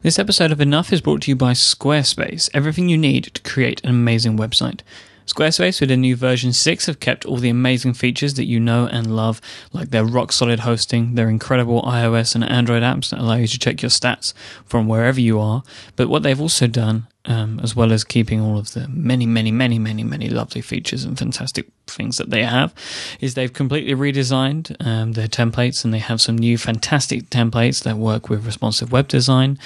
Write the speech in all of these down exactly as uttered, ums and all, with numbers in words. This episode of Enough is brought to you by Squarespace, everything you need to create an amazing website. Squarespace, with their new version six, have kept all the amazing features that you know and love, like their rock-solid hosting, their incredible iOS and Android apps that allow you to check your stats from wherever you are. But what they've also done, um, as well as keeping all of the many, many, many, many, many lovely features and fantastic things that they have, is they've completely redesigned um, their templates, and they have some new fantastic templates that work with responsive web design.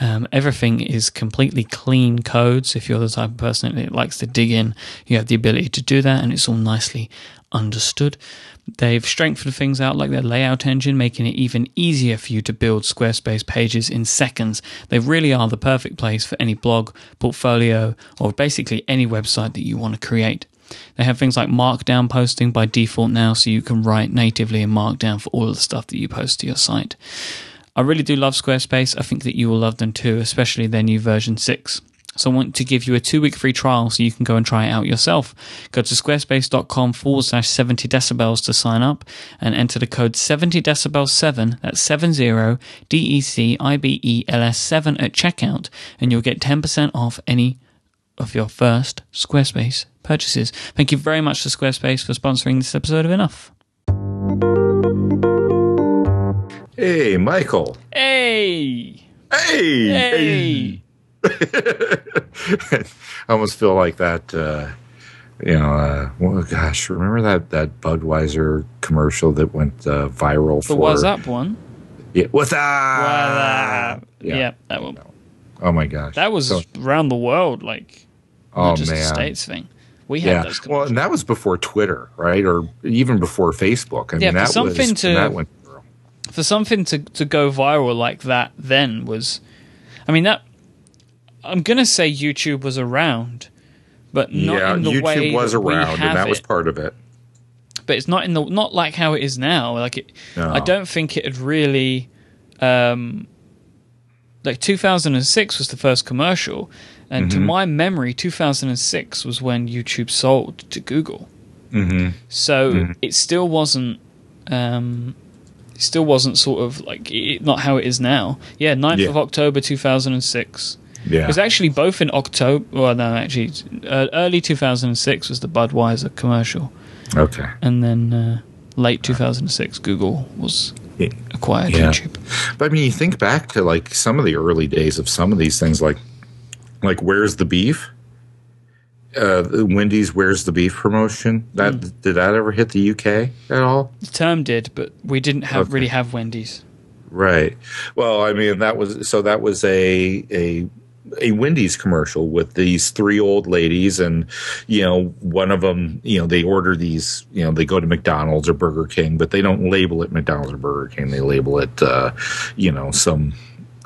Um, everything is completely clean code, so if you're the type of person that likes to dig in, you have the ability to do that, and it's all nicely understood. They've strengthened things out like their layout engine, making it even easier for you to build Squarespace pages in seconds. They really are the perfect place for any blog, portfolio, or basically any website that you want to create. They have things like Markdown posting by default now, so you can write natively in Markdown for all of the stuff that you post to your site. I really do love Squarespace. I think that you will love them too, especially their new version six. So I want to give you a two-week free trial so you can go and try it out yourself. Go to squarespace.com forward slash 70 decibels to sign up and enter the code seventy decibels seven, that's seven zero D E C I B E L S seven at checkout, and you'll get ten percent off any of your first Squarespace purchases. Thank you very much to Squarespace for sponsoring this episode of Enough. Hey, Michael. Hey. Hey. Hey. I almost feel like that, uh, you know, uh, well, gosh, remember that, that Budweiser commercial that went uh, viral the for... The What's Up one? Yeah, what's up? Well, uh, yeah. yeah, that one. Oh, my gosh. That was so, around the world, like... Oh, just man. The States thing. We had yeah. those. Well, and that was before Twitter, right? Or even before Facebook. I yeah, mean, that something was, to, that went viral. For something to, to go viral like that then was... I mean, that... I'm going to say YouTube was around, but not yeah, in the YouTube way that we have it. Yeah, YouTube was around, and that was part of it. But it's not in the not like how it is now. Like it, no. I don't think it had really... Um, like two thousand six was the first commercial, and mm-hmm. to my memory, two thousand six was when YouTube sold to Google. Mm-hmm. So mm-hmm. it still wasn't... Um, it still wasn't sort of like... It, not how it is now. Yeah, ninth yeah. of October two thousand six... Yeah. It was actually both in October. Well, no, actually, uh, early two thousand six was the Budweiser commercial. Okay. And then uh, late two thousand six, Google was acquired yeah. YouTube. But I mean, you think back to like some of the early days of some of these things, like like Where's the Beef? Uh, Wendy's Where's the Beef promotion. That mm. did that ever hit the U K at all? The term did, but we didn't have okay. really have Wendy's. Right. Well, I mean, that was so that was a a. a Wendy's commercial with these three old ladies, and you know, one of them, you know, they order these, you know, they go to McDonald's or Burger King, but they don't label it McDonald's or Burger King. They label it, uh, you know, some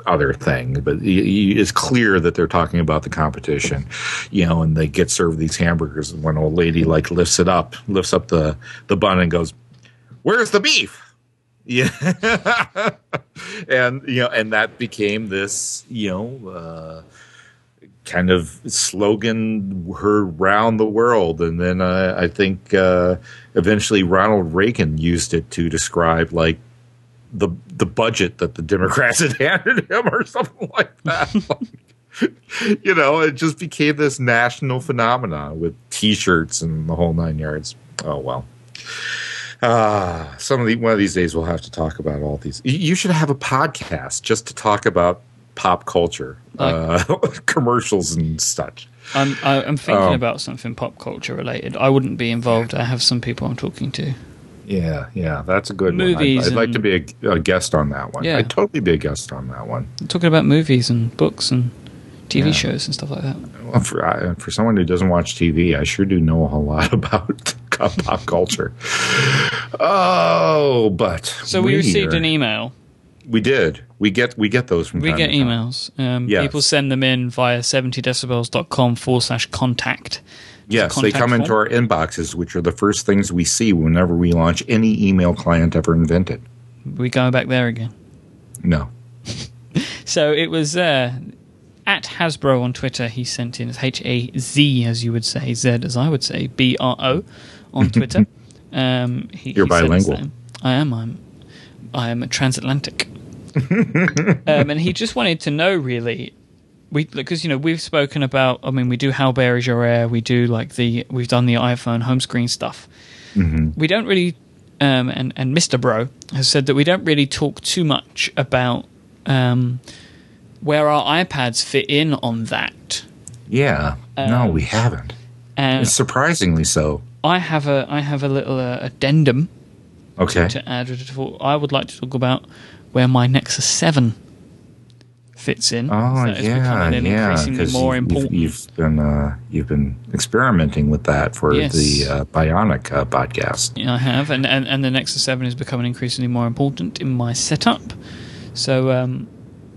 other thing, but it's clear that they're talking about the competition, you know, and they get served these hamburgers, and one old lady like lifts it up, lifts up the, the bun and goes, "Where's the beef?" Yeah. And, you know, and that became this, you know, uh, kind of slogan heard around the world. And then uh, I think uh, eventually Ronald Reagan used it to describe like the the budget that the Democrats had handed him or something like that. Like, you know, it just became this national phenomenon with T-shirts and the whole nine yards. Oh, well. Ah, some of the one of these days we'll have to talk about all these. You should have a podcast just to talk about pop culture, like, uh, commercials and such. I'm I'm thinking um, about something pop culture related. I wouldn't be involved. I have some people I'm talking to. Yeah, yeah, that's a good movies one. I'd, I'd like to be a, a guest on that one. Yeah. I'd totally be a guest on that one. I'm talking about movies and books and T V yeah. shows and stuff like that. Well, for I, for someone who doesn't watch T V, I sure do know a whole lot about pop culture. Oh, but so we received an email. We did. We get we get those from we time get to time. emails. Um, yes. People send them in via seventy decibels dot com forward slash contact. Yes, contact they come form. into our inboxes, which are the first things we see whenever we launch any email client ever invented. We go back there again. No. So it was. Uh, At Hasbro on Twitter, he sent in H A Z, as you would say, Z as I would say, B R O on Twitter. Um, he, You're he bilingual. I am. I'm, I am a transatlantic. um, and he just wanted to know, really, we because you know we've spoken about. I mean, we do How Bare Is Your Air. We do like the we've done the iPhone home screen stuff. Mm-hmm. We don't really, um, and and Mister Bro has said that we don't really talk too much about um, where our iPads fit in on that. Yeah, um, no, we haven't. And it's surprisingly so. I have a I have a little uh, addendum. Okay. To, to add, I would like to talk about where my Nexus seven fits in. Oh, so yeah, yeah. Increasingly more you've, important. You've been uh, you've been experimenting with that for yes. the uh, Bionic uh, podcast. Yeah, I have, and, and and the Nexus seven is becoming increasingly more important in my setup. So, um,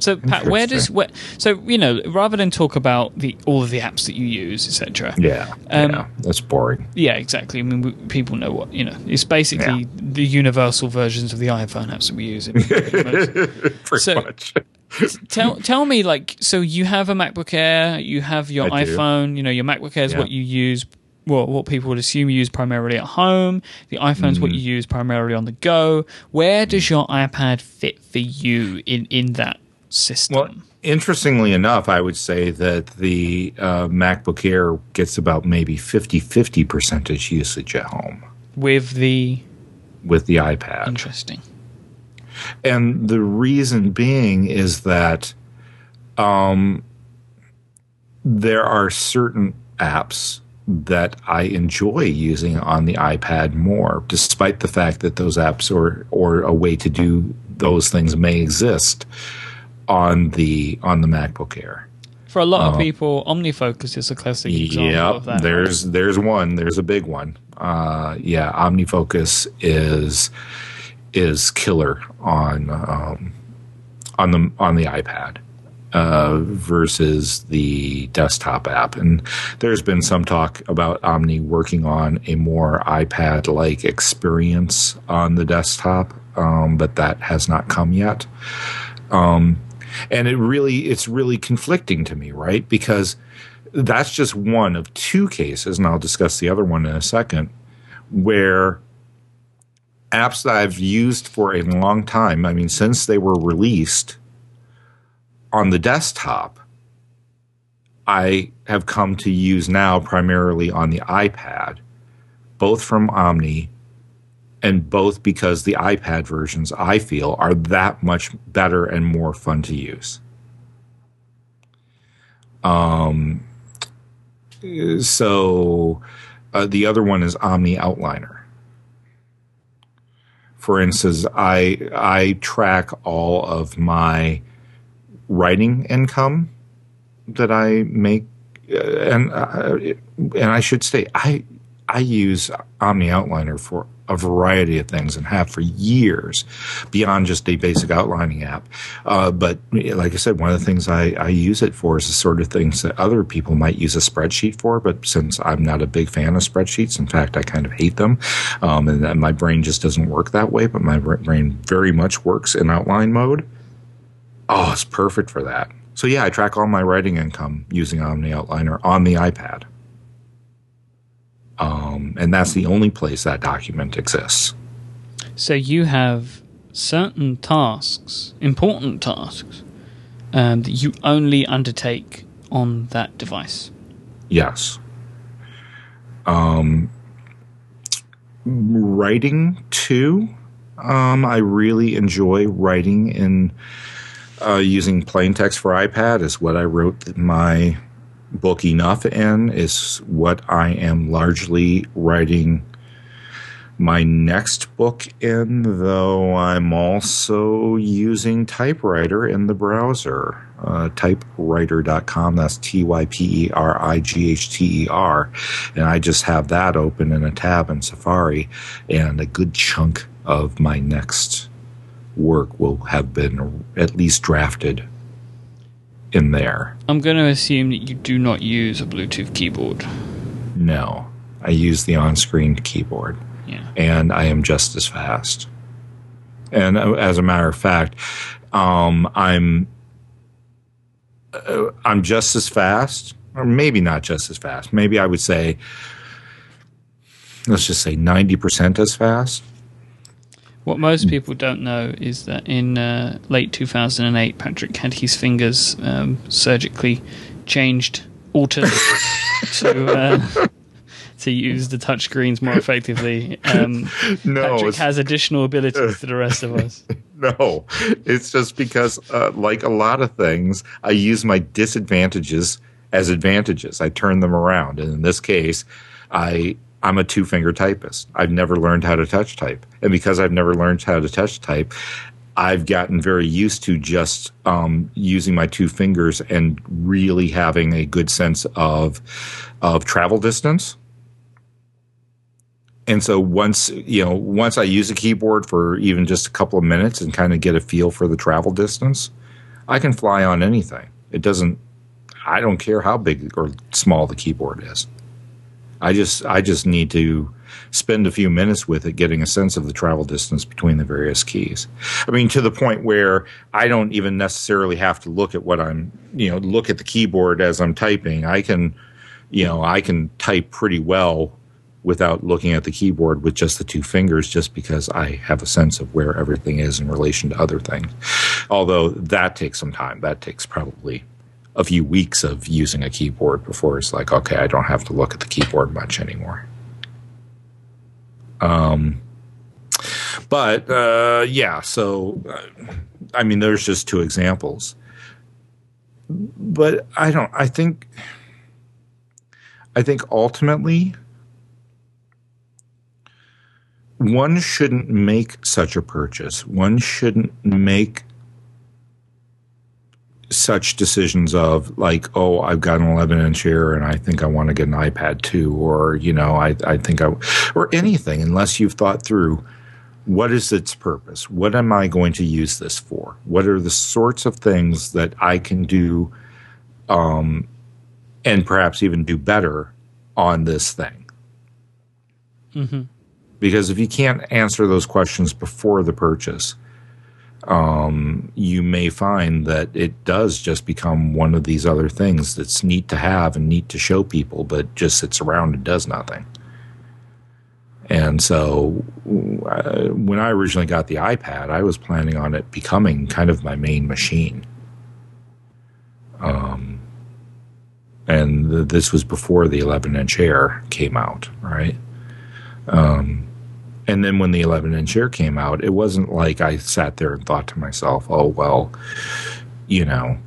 so Pat, where does where? So you know, rather than talk about the all of the apps that you use, et cetera. Yeah, um, yeah, that's boring. Yeah, exactly. I mean, we, people know what you know. It's basically yeah. the universal versions of the iPhone apps that we use. Pretty so, much. Tell tell me, like, so you have a MacBook Air, you have your I iPhone, do. you know, your MacBook Air is yeah. what you use, well, what people would assume you use primarily at home, the iPhone's mm. what you use primarily on the go. Where does your iPad fit for you in, in that system? Well, interestingly enough, I would say that the uh, MacBook Air gets about maybe fifty-fifty percentage usage at home. With the? With the iPad. Interesting. And the reason being is that um, there are certain apps that I enjoy using on the iPad more, despite the fact that those apps or or a way to do those things may exist on the on the MacBook Air. For a lot um, of people, OmniFocus is a classic example yep, of that. There's there's one. There's a big one. Uh, yeah, OmniFocus is. is killer on um, on the on the iPad uh, versus the desktop app, and there's been some talk about Omni working on a more iPad-like experience on the desktop, um, but that has not come yet. Um, and it really it's really conflicting to me, right? Because that's just one of two cases, and I'll discuss the other one in a second, where apps that I've used for a long time, I mean, since they were released on the desktop, I have come to use now primarily on the iPad, both from Omni and both because the iPad versions, I feel, are that much better and more fun to use. Um, so uh, the other one is OmniOutliner. For instance, I I track all of my writing income that I make, and uh, and I should say I I use OmniOutliner for a variety of things and have for years, beyond just a basic outlining app. Uh, but like I said, one of the things I, I use it for is the sort of things that other people might use a spreadsheet for. But since I'm not a big fan of spreadsheets, in fact, I kind of hate them. Um, and that my brain just doesn't work that way, but my brain very much works in outline mode. Oh, it's perfect for that. So yeah, I track all my writing income using OmniOutliner on the iPad. Um, and that's the only place that document exists. So you have certain tasks, important tasks, um, that you only undertake on that device. Yes. Um, writing, too. Um, I really enjoy writing in uh, using PlainText for iPad is what I wrote my book Enough in, is what I am largely writing my next book in, though I'm also using Typerighter in the browser, uh, typerighter dot com. That's T Y P E R I G H T E R. And I just have that open in a tab in Safari, and a good chunk of my next work will have been at least drafted in there. I'm going to assume that you do not use a Bluetooth keyboard. No, I use the on-screen keyboard. Yeah. And I am just as fast. And as a matter of fact, um, I'm uh, I'm just as fast, or maybe not just as fast. Maybe I would say, let's just say ninety percent as fast. What most people don't know is that in uh, late two thousand eight, Patrick had his fingers um, surgically changed, altered to uh, to use the touchscreens more effectively. Um, no, Patrick has additional abilities to the rest of us. No, it's just because, uh, like a lot of things, I use my disadvantages as advantages. I turn them around, and in this case, I. I'm a two-finger typist. I've never learned how to touch type. And because I've never learned how to touch type, I've gotten very used to just um, using my two fingers and really having a good sense of of travel distance. And so once, you know, once I use a keyboard for even just a couple of minutes and kind of get a feel for the travel distance, I can fly on anything. It doesn't – I don't care how big or small the keyboard is. I just I just need to spend a few minutes with it, getting a sense of the travel distance between the various keys. I mean, to the point where I don't even necessarily have to look at what I'm, you know, look at the keyboard as I'm typing. I can, you know, I can type pretty well without looking at the keyboard with just the two fingers, just because I have a sense of where everything is in relation to other things. Although that takes some time. That takes probably a few weeks of using a keyboard before it's like, okay, I don't have to look at the keyboard much anymore. Um, but uh, yeah, so I mean, there's just two examples. But I don't. I think. I think ultimately, one shouldn't make such a purchase. One shouldn't make such decisions of like, oh, I've got an eleven inch here and I think I want to get an iPad two, or, you know, I, I think I, or anything, unless you've thought through what is its purpose? What am I going to use this for? What are the sorts of things that I can do um, and perhaps even do better on this thing? Mm-hmm. Because if you can't answer those questions before the purchase, Um, you may find that it does just become one of these other things that's neat to have and neat to show people, but just sits around and does nothing. And so uh, when I originally got the iPad, I was planning on it becoming kind of my main machine. Um, and th- this was before the eleven inch Air came out, right? Um, And then when the eleven inch Air came out, it wasn't like I sat there and thought to myself, oh, well, you know,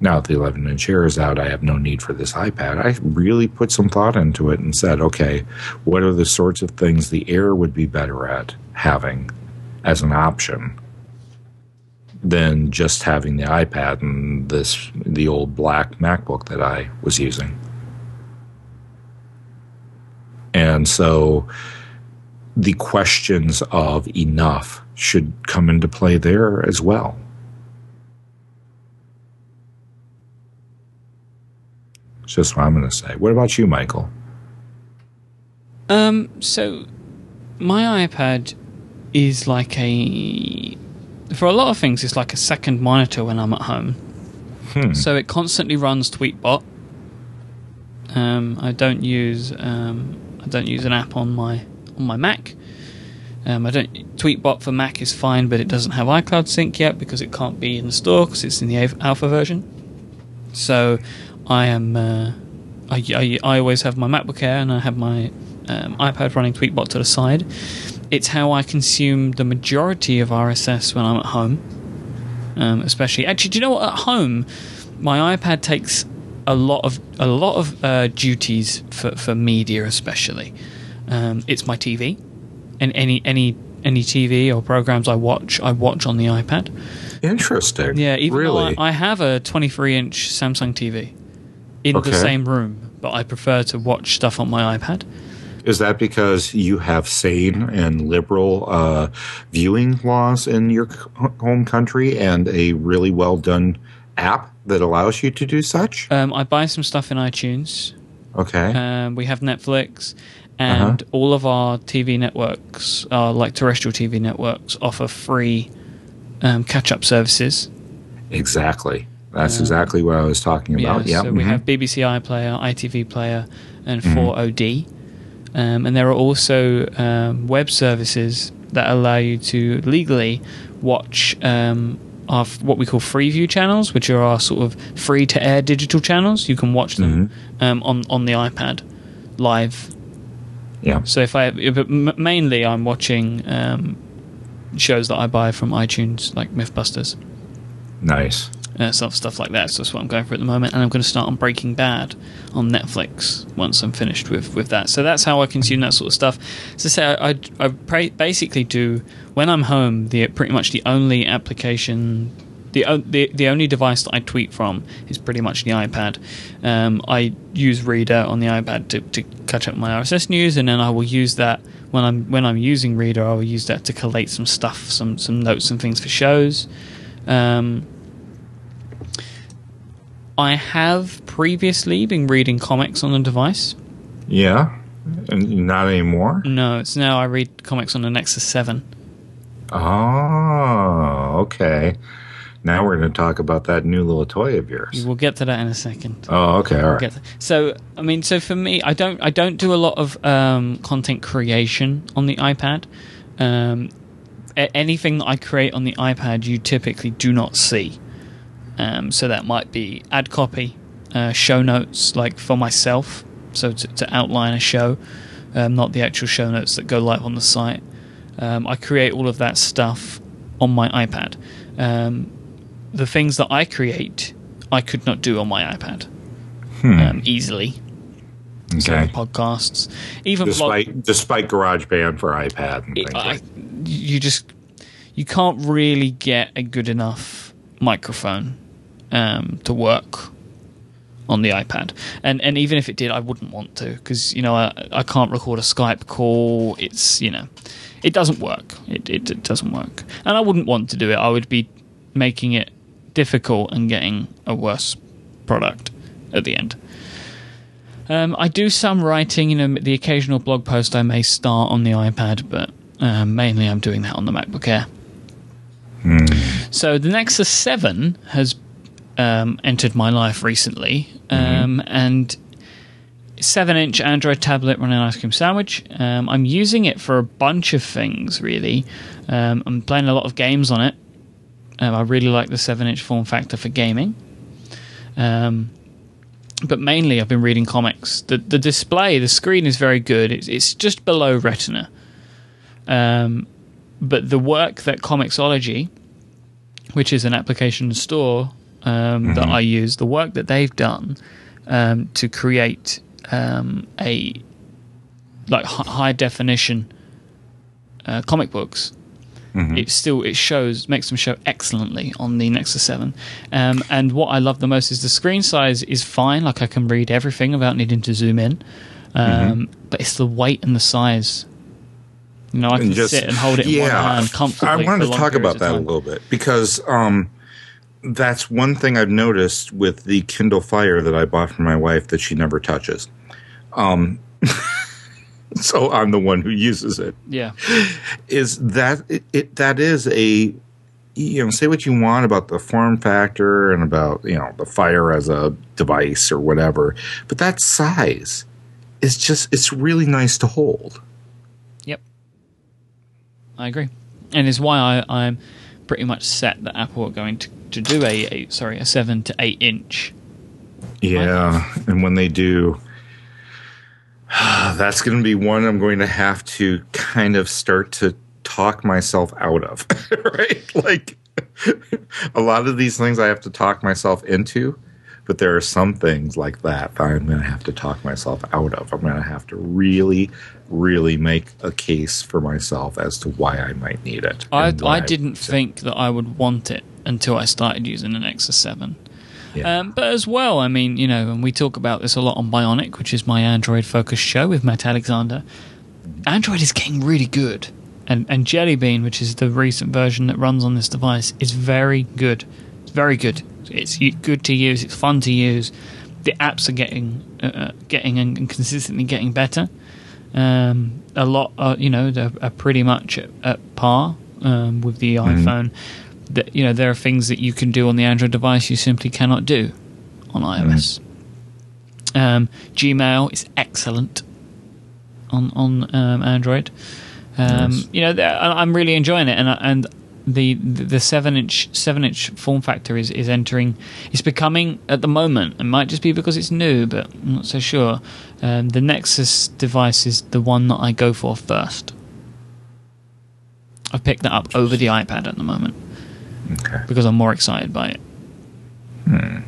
now that the eleven inch Air is out, I have no need for this iPad. I really put some thought into it and said, okay, what are the sorts of things the Air would be better at having as an option than just having the iPad and this the old black MacBook that I was using? And so the questions of enough should come into play there as well. That's just what I'm going to say. What about you, Michael? Um, so my iPad is like a, for a lot of things, it's like a second monitor when I'm at home. Hmm. So it constantly runs Tweetbot. Um, I don't use um, I don't use an app on my. On my Mac. Um, I don't Tweetbot for Mac is fine, but it doesn't have iCloud sync yet because it can't be in the store because it's in the alpha version. So I am uh, I, I I always have my MacBook Air and I have my um, iPad running Tweetbot to the side. It's how I consume the majority of R S S when I'm at home, um, especially. Actually, do you know what? At home, my iPad takes a lot of a lot of uh, duties for for media, especially. Um, it's my T V, and any any any T V or programs I watch, I watch on the iPad. Interesting. Yeah, even really? though I, I have a twenty-three inch Samsung T V in okay. the same room, but I prefer to watch stuff on my iPad. Is that because you have sane and liberal uh, viewing laws in your home country and a really well done app that allows you to do such? Um, I buy some stuff in iTunes. Okay. Um, we have Netflix. And uh-huh. all of our T V networks, our, like terrestrial T V networks, offer free um, catch-up services. Exactly. That's um, exactly what I was talking about. Yeah, yep. So mm-hmm. we have B B C iPlayer, I T V Player, and four O D. Mm-hmm. Um, and there are also um, web services that allow you to legally watch um, our, what we call free view channels, which are our sort of free-to-air digital channels. You can watch them mm-hmm. um, on, on the iPad live. Yeah. So if I, but mainly I'm watching um, shows that I buy from iTunes, like Mythbusters. Nice. Uh, stuff, stuff like that. So that's what I'm going for at the moment, and I'm going to start on Breaking Bad on Netflix once I'm finished with, with that. So that's how I consume that sort of stuff. As I say, I, I, I pray, basically do when I'm home. The pretty much the only application, the the the only device that I tweet from is pretty much the iPad. Um, I use Reader on the iPad to, to catch up my R S S news, and then I will use that when I'm when I'm using Reader. I will use that to collate some stuff, some some notes and things for shows. Um, I have previously been reading comics on the device. Yeah, and not anymore? No, it's now I read comics on the Nexus seven. Oh, okay. Now we're going to talk about that new little toy of yours. We'll get to that in a second. Oh, okay, all right. We'll so, I mean, so for me, I don't, I don't do a lot of um, content creation on the iPad. Um, anything that I create on the iPad, you typically do not see. Um, so that might be ad copy, uh, show notes, like for myself, so to, to outline a show, um, not the actual show notes that go live on the site. Um, I create all of that stuff on my iPad. Um, the things that I create, I could not do on my iPad hmm. um, easily. Okay. So podcasts, even despite blog- despite GarageBand for iPad, and it, I, you just you can't really get a good enough microphone. Um, to work on the iPad, and and even if it did, I wouldn't want to, because you know I, I can't record a Skype call. It's you know, it doesn't work. It, it it doesn't work, and I wouldn't want to do it. I would be making it difficult and getting a worse product at the end. Um, I do some writing, you know, the occasional blog post I may start on the iPad, but uh, mainly I'm doing that on the MacBook Air. Hmm. So the Nexus seven has Um, entered my life recently, um, mm-hmm. and seven-inch Android tablet running an ice cream sandwich. Um, I'm using it for a bunch of things, really. Um, I'm playing a lot of games on it. Um, I really like the seven-inch form factor for gaming. Um, but mainly I've been reading comics. The, the display, the screen is very good. It's, it's just below Retina. Um, but the work that Comixology, which is an application store... Um, mm-hmm. that I use, the work that they've done um, to create um, a like h- high definition uh, comic books. Mm-hmm. It still it shows makes them show excellently on the Nexus seven. Um, and what I love the most is the screen size is fine. Like I can read everything without needing to zoom in. Um, mm-hmm. But it's the weight and the size. You know, I can and just, sit and hold it in yeah, one hand comfortably. I wanted to talk about that a little bit because. Um, That's one thing I've noticed with the Kindle Fire that I bought for my wife that she never touches. Um, so I'm the one who uses it. Yeah, is that it, it? That is a you know say what you want about the form factor and about you know the Fire as a device or whatever, but that size is just it's really nice to hold. Yep, I agree, and it's why I, I'm pretty much set that Apple are going to. to do a, a sorry a seven to eight inch. Yeah, and when they do, that's going to be one I'm going to have to kind of start to talk myself out of, right? Like a lot of these things I have to talk myself into, but there are some things like that that I'm going to have to talk myself out of. I'm going to have to really, really make a case for myself as to why I might need it. I I didn't think that I would want it. Until I started using the Nexus seven. Yeah. Um, but as well, I mean, you know, and we talk about this a lot on Bionic, which is my Android-focused show with Matt Alexander. Android is getting really good. And, and Jelly Bean, which is the recent version that runs on this device, is very good. It's very good. It's good to use. It's fun to use. The apps are getting uh, getting and consistently getting better. Um, a lot, are, you know, they're are pretty much at, at par um, with the mm. iPhone. That, you know, there are things that you can do on the Android device you simply cannot do on iOS. Mm-hmm. Um, Gmail is excellent on on um, Android. Um, nice. You know, I'm really enjoying it, and and the the seven inch seven inch form factor is is entering. It's becoming at the moment. It might just be because it's new, but I'm not so sure. Um, the Nexus device is the one that I go for first. I've picked that up over the iPad at the moment, okay, because I'm more excited by it. Hmm.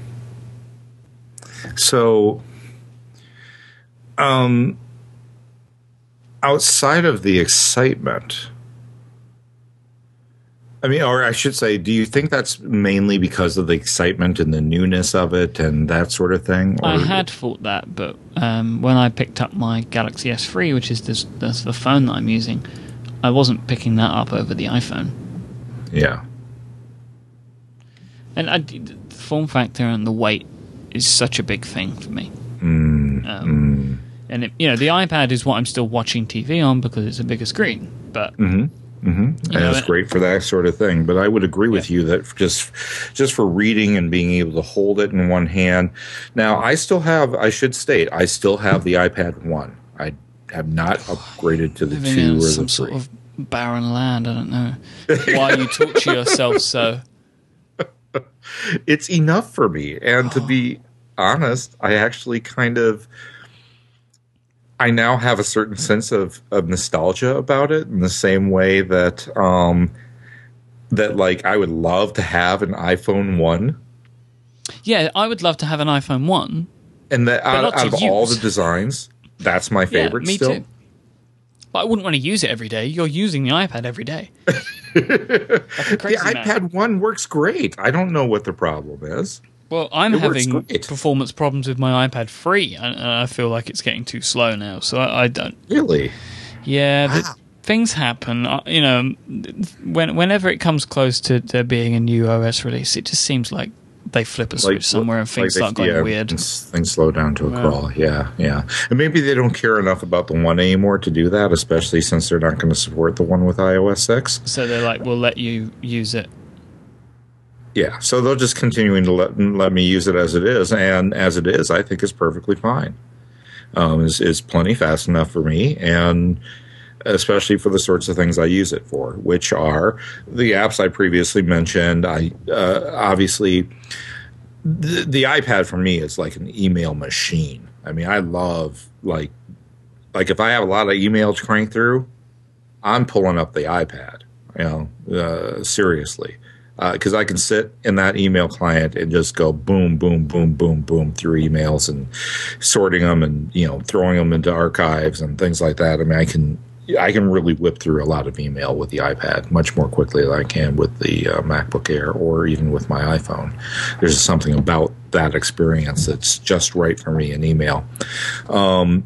So, um, outside of the excitement, I mean, or I should say, do you think that's mainly because of the excitement and the newness of it and that sort of thing? Or I had thought that, but um, when I picked up my Galaxy S three, which is this, that's the phone that I'm using, I wasn't picking that up over the iPhone. Yeah. And I, the form factor and the weight is such a big thing for me. Mm, um, mm. And, it, you know, the iPad is what I'm still watching T V on because it's a bigger screen. But mm-hmm, mm-hmm. You know, it's great for that sort of thing. But I would agree with yeah. you that just just for reading and being able to hold it in one hand. Now, I still have, I should state, I still have the iPad one. I have not upgraded to the Living two or the some three. Sort of barren land. I don't know why you torture yourself so. It's enough for me, and oh. to be honest, I actually kind of I now have a certain sense of of nostalgia about it, in the same way that um, that like I would love to have an iPhone one. Yeah, I would love to have an iPhone one, and that out, out of use. all the designs. That's my favorite yeah, me still. Too. But I wouldn't want to use it every day. You're using the iPad every day. Like a crazy the iPad man. one works great. I don't know what the problem is. Well, I'm it having performance problems with my iPad three, and I feel like it's getting too slow now. So I, I don't really. Yeah, wow. the, things happen. You know, when whenever it comes close to there being a new O S release, it just seems like. They flip a switch like, somewhere and things like start going yeah, weird. Things slow down to a well, crawl. Yeah, yeah. And maybe they don't care enough about the one anymore to do that, especially since they're not going to support the one with iOS six. So they're like, we'll let you use it. Yeah, so they'll just continuing to let, let me use it as it is. And as it is, I think it's perfectly fine. Um, it's, it's plenty fast enough for me, and especially for the sorts of things I use it for, which are the apps I previously mentioned. I uh, obviously the, the iPad for me is like an email machine. I mean, I love like like if I have a lot of email to crank through, I'm pulling up the iPad. You know, uh, seriously, because uh, I can sit in that email client and just go boom, boom, boom, boom, boom through emails and sorting them and you know throwing them into archives and things like that. I mean, I can. I can really whip through a lot of email with the iPad much more quickly than I can with the uh, MacBook Air or even with my iPhone. There's something about that experience that's just right for me in email. Um,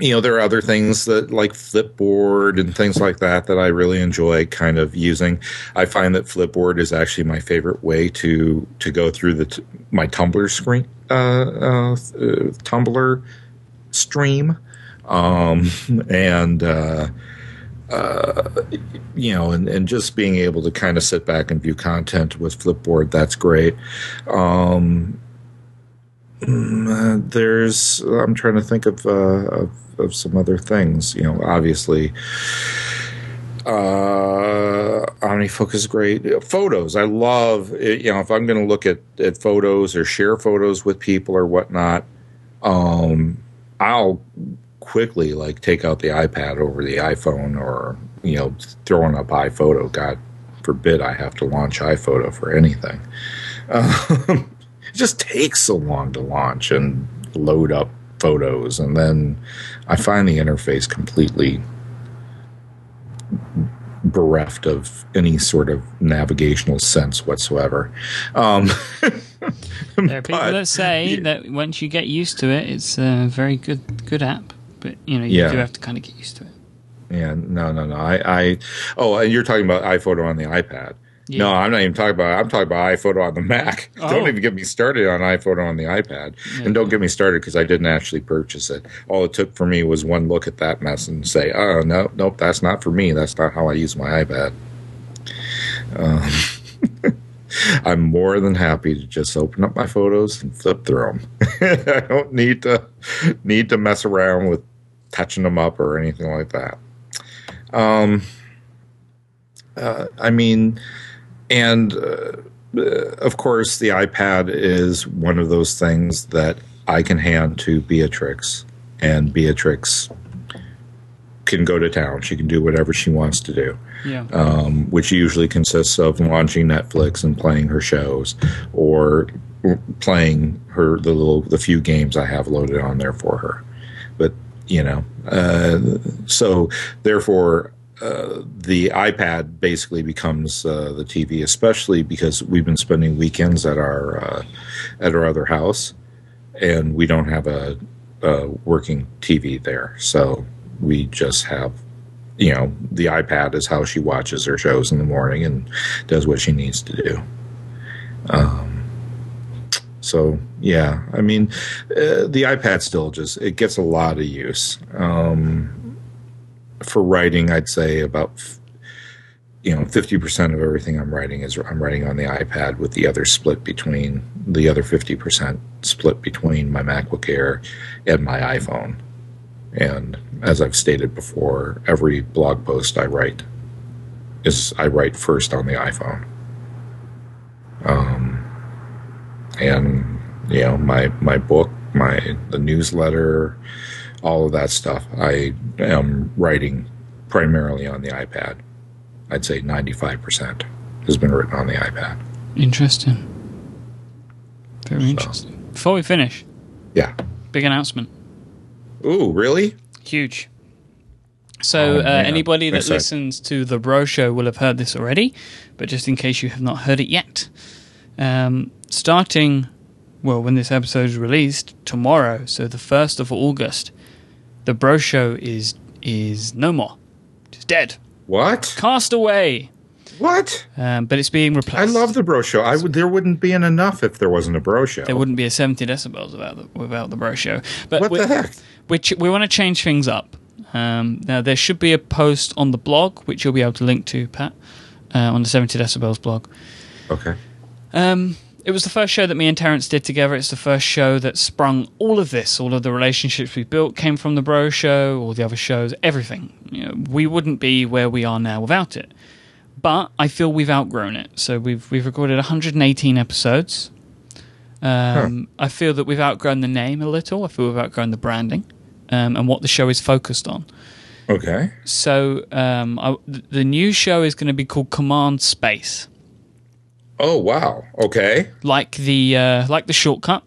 you know, there are other things that like Flipboard and things like that that I really enjoy kind of using. I find that Flipboard is actually my favorite way to to go through the t- my Tumblr screen, uh, uh, uh, Tumblr stream. Um, and, uh, uh, you know, and, and just being able to kind of sit back and view content with Flipboard, that's great. Um, there's, I'm trying to think of, uh, of, of some other things, you know, obviously, uh, OmniFocus is great. Photos. I love it. You know, if I'm going to look at, at photos or share photos with people or whatnot, um, I'll quickly like take out the iPad over the iPhone, or you know throwing up iPhoto. God forbid I have to launch iPhoto for anything. Um, it just takes so long to launch and load up photos, and then I find the interface completely bereft of any sort of navigational sense whatsoever. Um, there are people but, that say yeah. that once you get used to it, it's a very good good app. But you know, you yeah. do have to kind of get used to it. Yeah, no, no, no. I, I oh, and you're talking about iPhoto on the iPad. Yeah. No, I'm not even talking about. I'm talking about iPhoto on the Mac. Oh. Don't even get me started on iPhoto on the iPad, no, and don't no. get me started because I didn't actually purchase it. All it took for me was one look at that mess and say, "Oh no, nope, that's not for me. That's not how I use my iPad." Um, I'm more than happy to just open up my photos and flip through them. I don't need to need to mess around with touching them up or anything like that. Um, uh, I mean, and uh, of course, the iPad is one of those things that I can hand to Beatrix, and Beatrix can go to town. She can do whatever she wants to do, yeah. um, which usually consists of launching Netflix and playing her shows, or playing her the little the few games I have loaded on there for her. But you know, uh, so therefore, uh, the iPad basically becomes uh, the T V, especially because we've been spending weekends at our uh, at our other house, and we don't have a, a working T V there, so. We just have, you know, the iPad is how she watches her shows in the morning and does what she needs to do. Um, so, yeah, I mean, uh, the iPad still just, it gets a lot of use. Um, for writing, I'd say about, you know, fifty percent of everything I'm writing is I'm writing on the iPad, with the other split between, the other fifty percent split between my MacBook Air and my iPhone. And as I've stated before, every blog post I write is I write first on the iPhone. Um, and you know, my my book, my the newsletter, all of that stuff, I am writing primarily on the iPad. I'd say ninety-five percent has been written on the iPad. Interesting. Very interesting. So, before we finish, yeah, big announcement. Ooh, really? Huge. So oh, uh, anybody that Excited. listens to The Bro Show will have heard this already, but just in case you have not heard it yet, um, starting, well, when this episode is released, tomorrow, so the first of August, The Bro Show is is no more. It's dead. What? Cast away. What? Um, but it's being replaced. I love The Bro Show. I would, there wouldn't be an enough if there wasn't a Bro Show. There wouldn't be a seventy decibels without the, without the Bro Show. But what the heck? We, we want to change things up. Um, now, there should be a post on the blog, which you'll be able to link to, Pat, uh, on the seventy decibels blog. Okay. Um, it was the first show that me and Terrence did together. It's the first show that sprung all of this. All of the relationships we built came from the Bro Show, all the other shows, everything. You know, we wouldn't be where we are now without it. But I feel we've outgrown it. So we've we've recorded one hundred eighteen episodes. Um, huh. I feel that we've outgrown the name a little. I feel we've outgrown the branding um, and what the show is focused on. Okay. So um, I, the new show is going to be called Command Space. Oh wow! Okay. Like the uh, like the shortcut.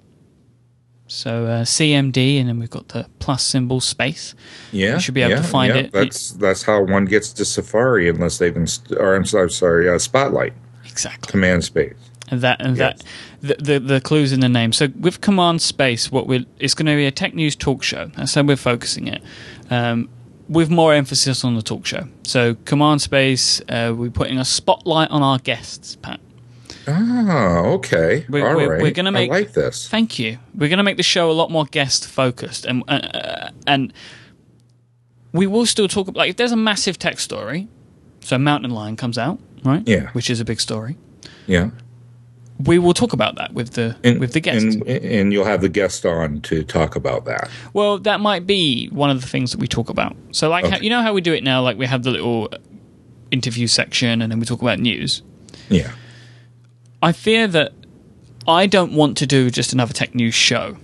So uh, C M D, and then we've got the plus symbol space. Yeah, you should be able yeah, to find yeah. it. That's that's how one gets to Safari, unless they've been. St- or I'm sorry, sorry uh, Spotlight. Exactly. Command Space. And that and yes. that the, the the clues in the name. So with Command Space, what we it's going to be a tech news talk show. That's how we're focusing it, um, with more emphasis on the talk show. So Command Space, uh, we're putting a spotlight on our guests, Pat. Ah, okay. We're, All we're, right. We're gonna make, I like this. Thank you. We're going to make the show a lot more guest-focused. And uh, and we will still talk about... Like, if there's a massive tech story, so Mountain Lion comes out, right? Yeah. Which is a big story. Yeah. We will talk about that with the and, with the guest. And, and you'll have the guest on to talk about that. Well, that might be one of the things that we talk about. So, like, okay. how, you know how we do it now? Like, we have the little interview section, and then we talk about news. Yeah. I fear that I don't want to do just another tech news show.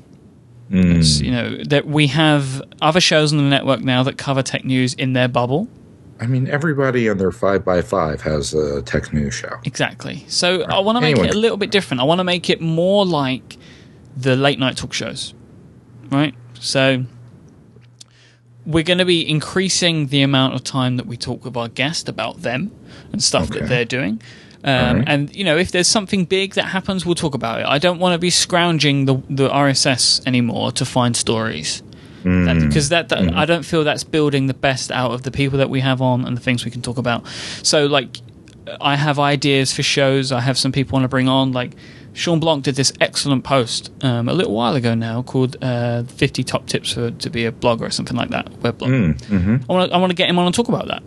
Mm. You know, that we have other shows on the network now that cover tech news in their bubble. I mean, everybody on their five by five has a tech news show. Exactly. So right. I want to make Anyone. it a little bit different. I want to make it more like the late night talk shows, right? So we're going to be increasing the amount of time that we talk with our guest about them and stuff okay. that they're doing. Um, right. And, you know, if there's something big that happens, we'll talk about it. I don't want to be scrounging the, the R S S anymore to find stories. Because mm. that, that, that mm. I don't feel that's building the best out of the people that we have on and the things we can talk about. So, like, I have ideas for shows. I have some people I want to bring on. Like, Sean Blanc did this excellent post um, a little while ago now called uh, fifty Top Tips for to be a Blogger or something like that, web blog. Mm. Mm-hmm. I want to I want to get him on and talk about that.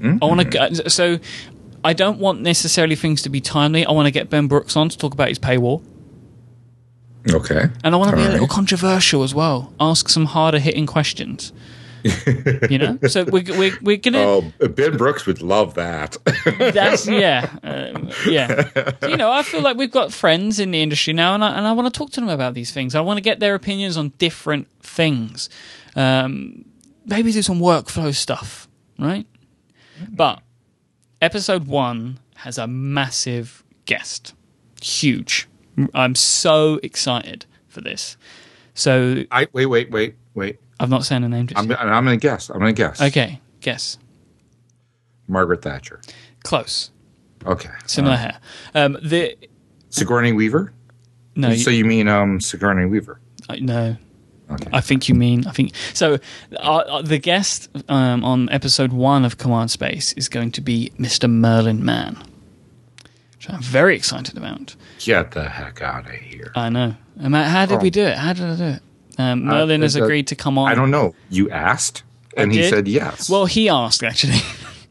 Mm-hmm. I want to... So... I don't want necessarily things to be timely. I want to get Ben Brooks on to talk about his paywall. Okay. And I want to be All a little right. controversial as well. Ask some harder hitting questions. You know, so we're we're, we're gonna. Oh, Ben Brooks would love that. That's yeah, um, yeah. You know, I feel like we've got friends in the industry now, and I and I want to talk to them about these things. I want to get their opinions on different things. Um, maybe do some workflow stuff, right? But episode one has a massive guest, huge. I'm so excited for this. So I wait, wait, wait, wait. I'm not saying a name. Just I'm, I'm going to guess. I'm going to guess. Okay, guess. Margaret Thatcher. Close. Okay. Similar uh, hair. Um, the Sigourney Weaver. No. So you, you mean um, Sigourney Weaver? I, no. Okay. I think you mean. I think so. Our, our, the guest um, on episode one of Command Space is going to be Mister Merlin Mann, which I'm very excited about. Get the heck out of here! I know. How did oh. we do it? How did I do it? Um, Merlin uh, has uh, agreed to come on. I don't know. You asked, and he said yes. Well, he asked, actually.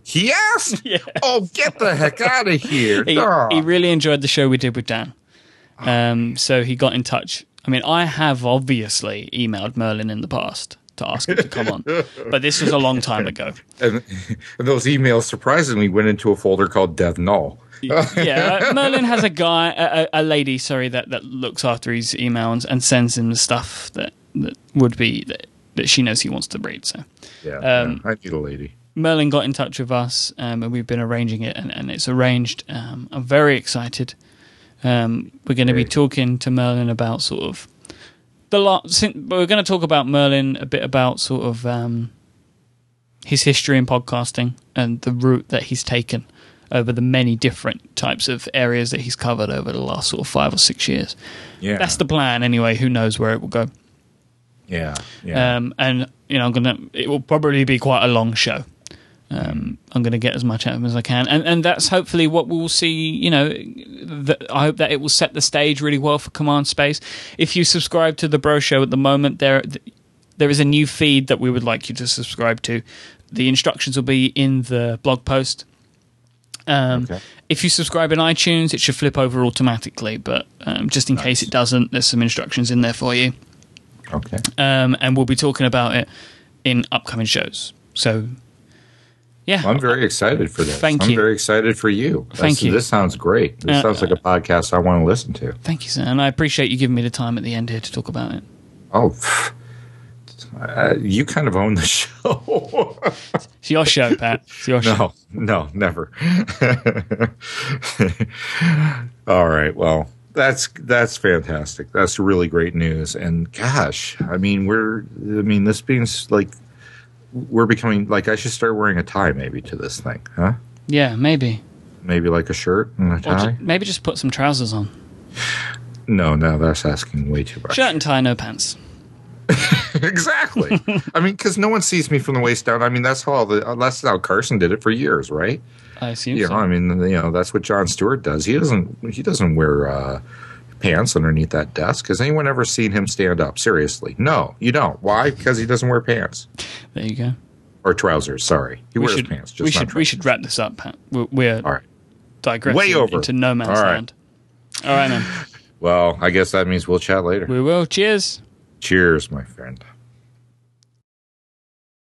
He asked? Yeah. Oh, get the heck out of here. he, he really enjoyed the show we did with Dan. Um, so he got in touch. I mean, I have obviously emailed Merlin in the past to ask him to come on, but this was a long time ago. And, and those emails, surprisingly, went into a folder called Death Null. Yeah, uh, Merlin has a guy, a, a lady, sorry, that, that looks after his emails and sends him the stuff that, that would be that, that she knows he wants to read. So, yeah, um, yeah, I need a lady. Merlin got in touch with us, um, and we've been arranging it, and, and it's arranged. Um, I'm very excited. Um, we're going to be talking to Merlin about sort of the lot. We're going to talk about Merlin a bit about sort of um, his history in podcasting and the route that he's taken over the many different types of areas that he's covered over the last sort of five or six years. Yeah. That's the plan anyway. Who knows where it will go. Yeah. Yeah. Um, and, you know, I'm going to, it will probably be quite a long show. Um, I'm going to get as much out of him as I can. And, and that's hopefully what we'll see, you know, the, I hope that it will set the stage really well for Command Space. If you subscribe to the Bro Show at the moment, there, there is a new feed that we would like you to subscribe to. The instructions will be in the blog post. Um, okay. If you subscribe in iTunes, it should flip over automatically, but um, just in nice. case it doesn't, there's some instructions in there for you. Okay. Um, and we'll be talking about it in upcoming shows. So, yeah. Well, I'm very excited for this. Thank I'm you. I'm very excited for you. That's, thank you. This sounds great. This uh, sounds like a podcast I want to listen to. Thank you, sir. And I appreciate you giving me the time at the end here to talk about it. Oh, pfft. Uh, you kind of own the show. It's your show, Pat. It's your show. No, no, never. All right. Well, that's that's fantastic. That's really great news. And gosh, I mean, we're. I mean, this being like, we're becoming like. I should start wearing a tie, maybe, to this thing, huh? Yeah, maybe. Maybe like a shirt and a tie. Or just, maybe just put some trousers on. No, no, that's asking way too much. Shirt and tie, no pants. Exactly. I mean, because no one sees me from the waist down. I mean, that's how all the that's how Carson did it for years, right? I assume. You know, so. I mean, you know, that's what Jon Stewart does. He doesn't. He doesn't wear uh, pants underneath that desk. Has anyone ever seen him stand up? Seriously, no, you don't. Why? Because he doesn't wear pants. There you go. Or trousers. Sorry, he we wears should, pants. Just we should. Trousers. We should wrap this up, Pat. We're, we're all right. Digressing way over into no man's all right. land. All right, man. Well, I guess that means we'll chat later. We will. Cheers. Cheers, my friend.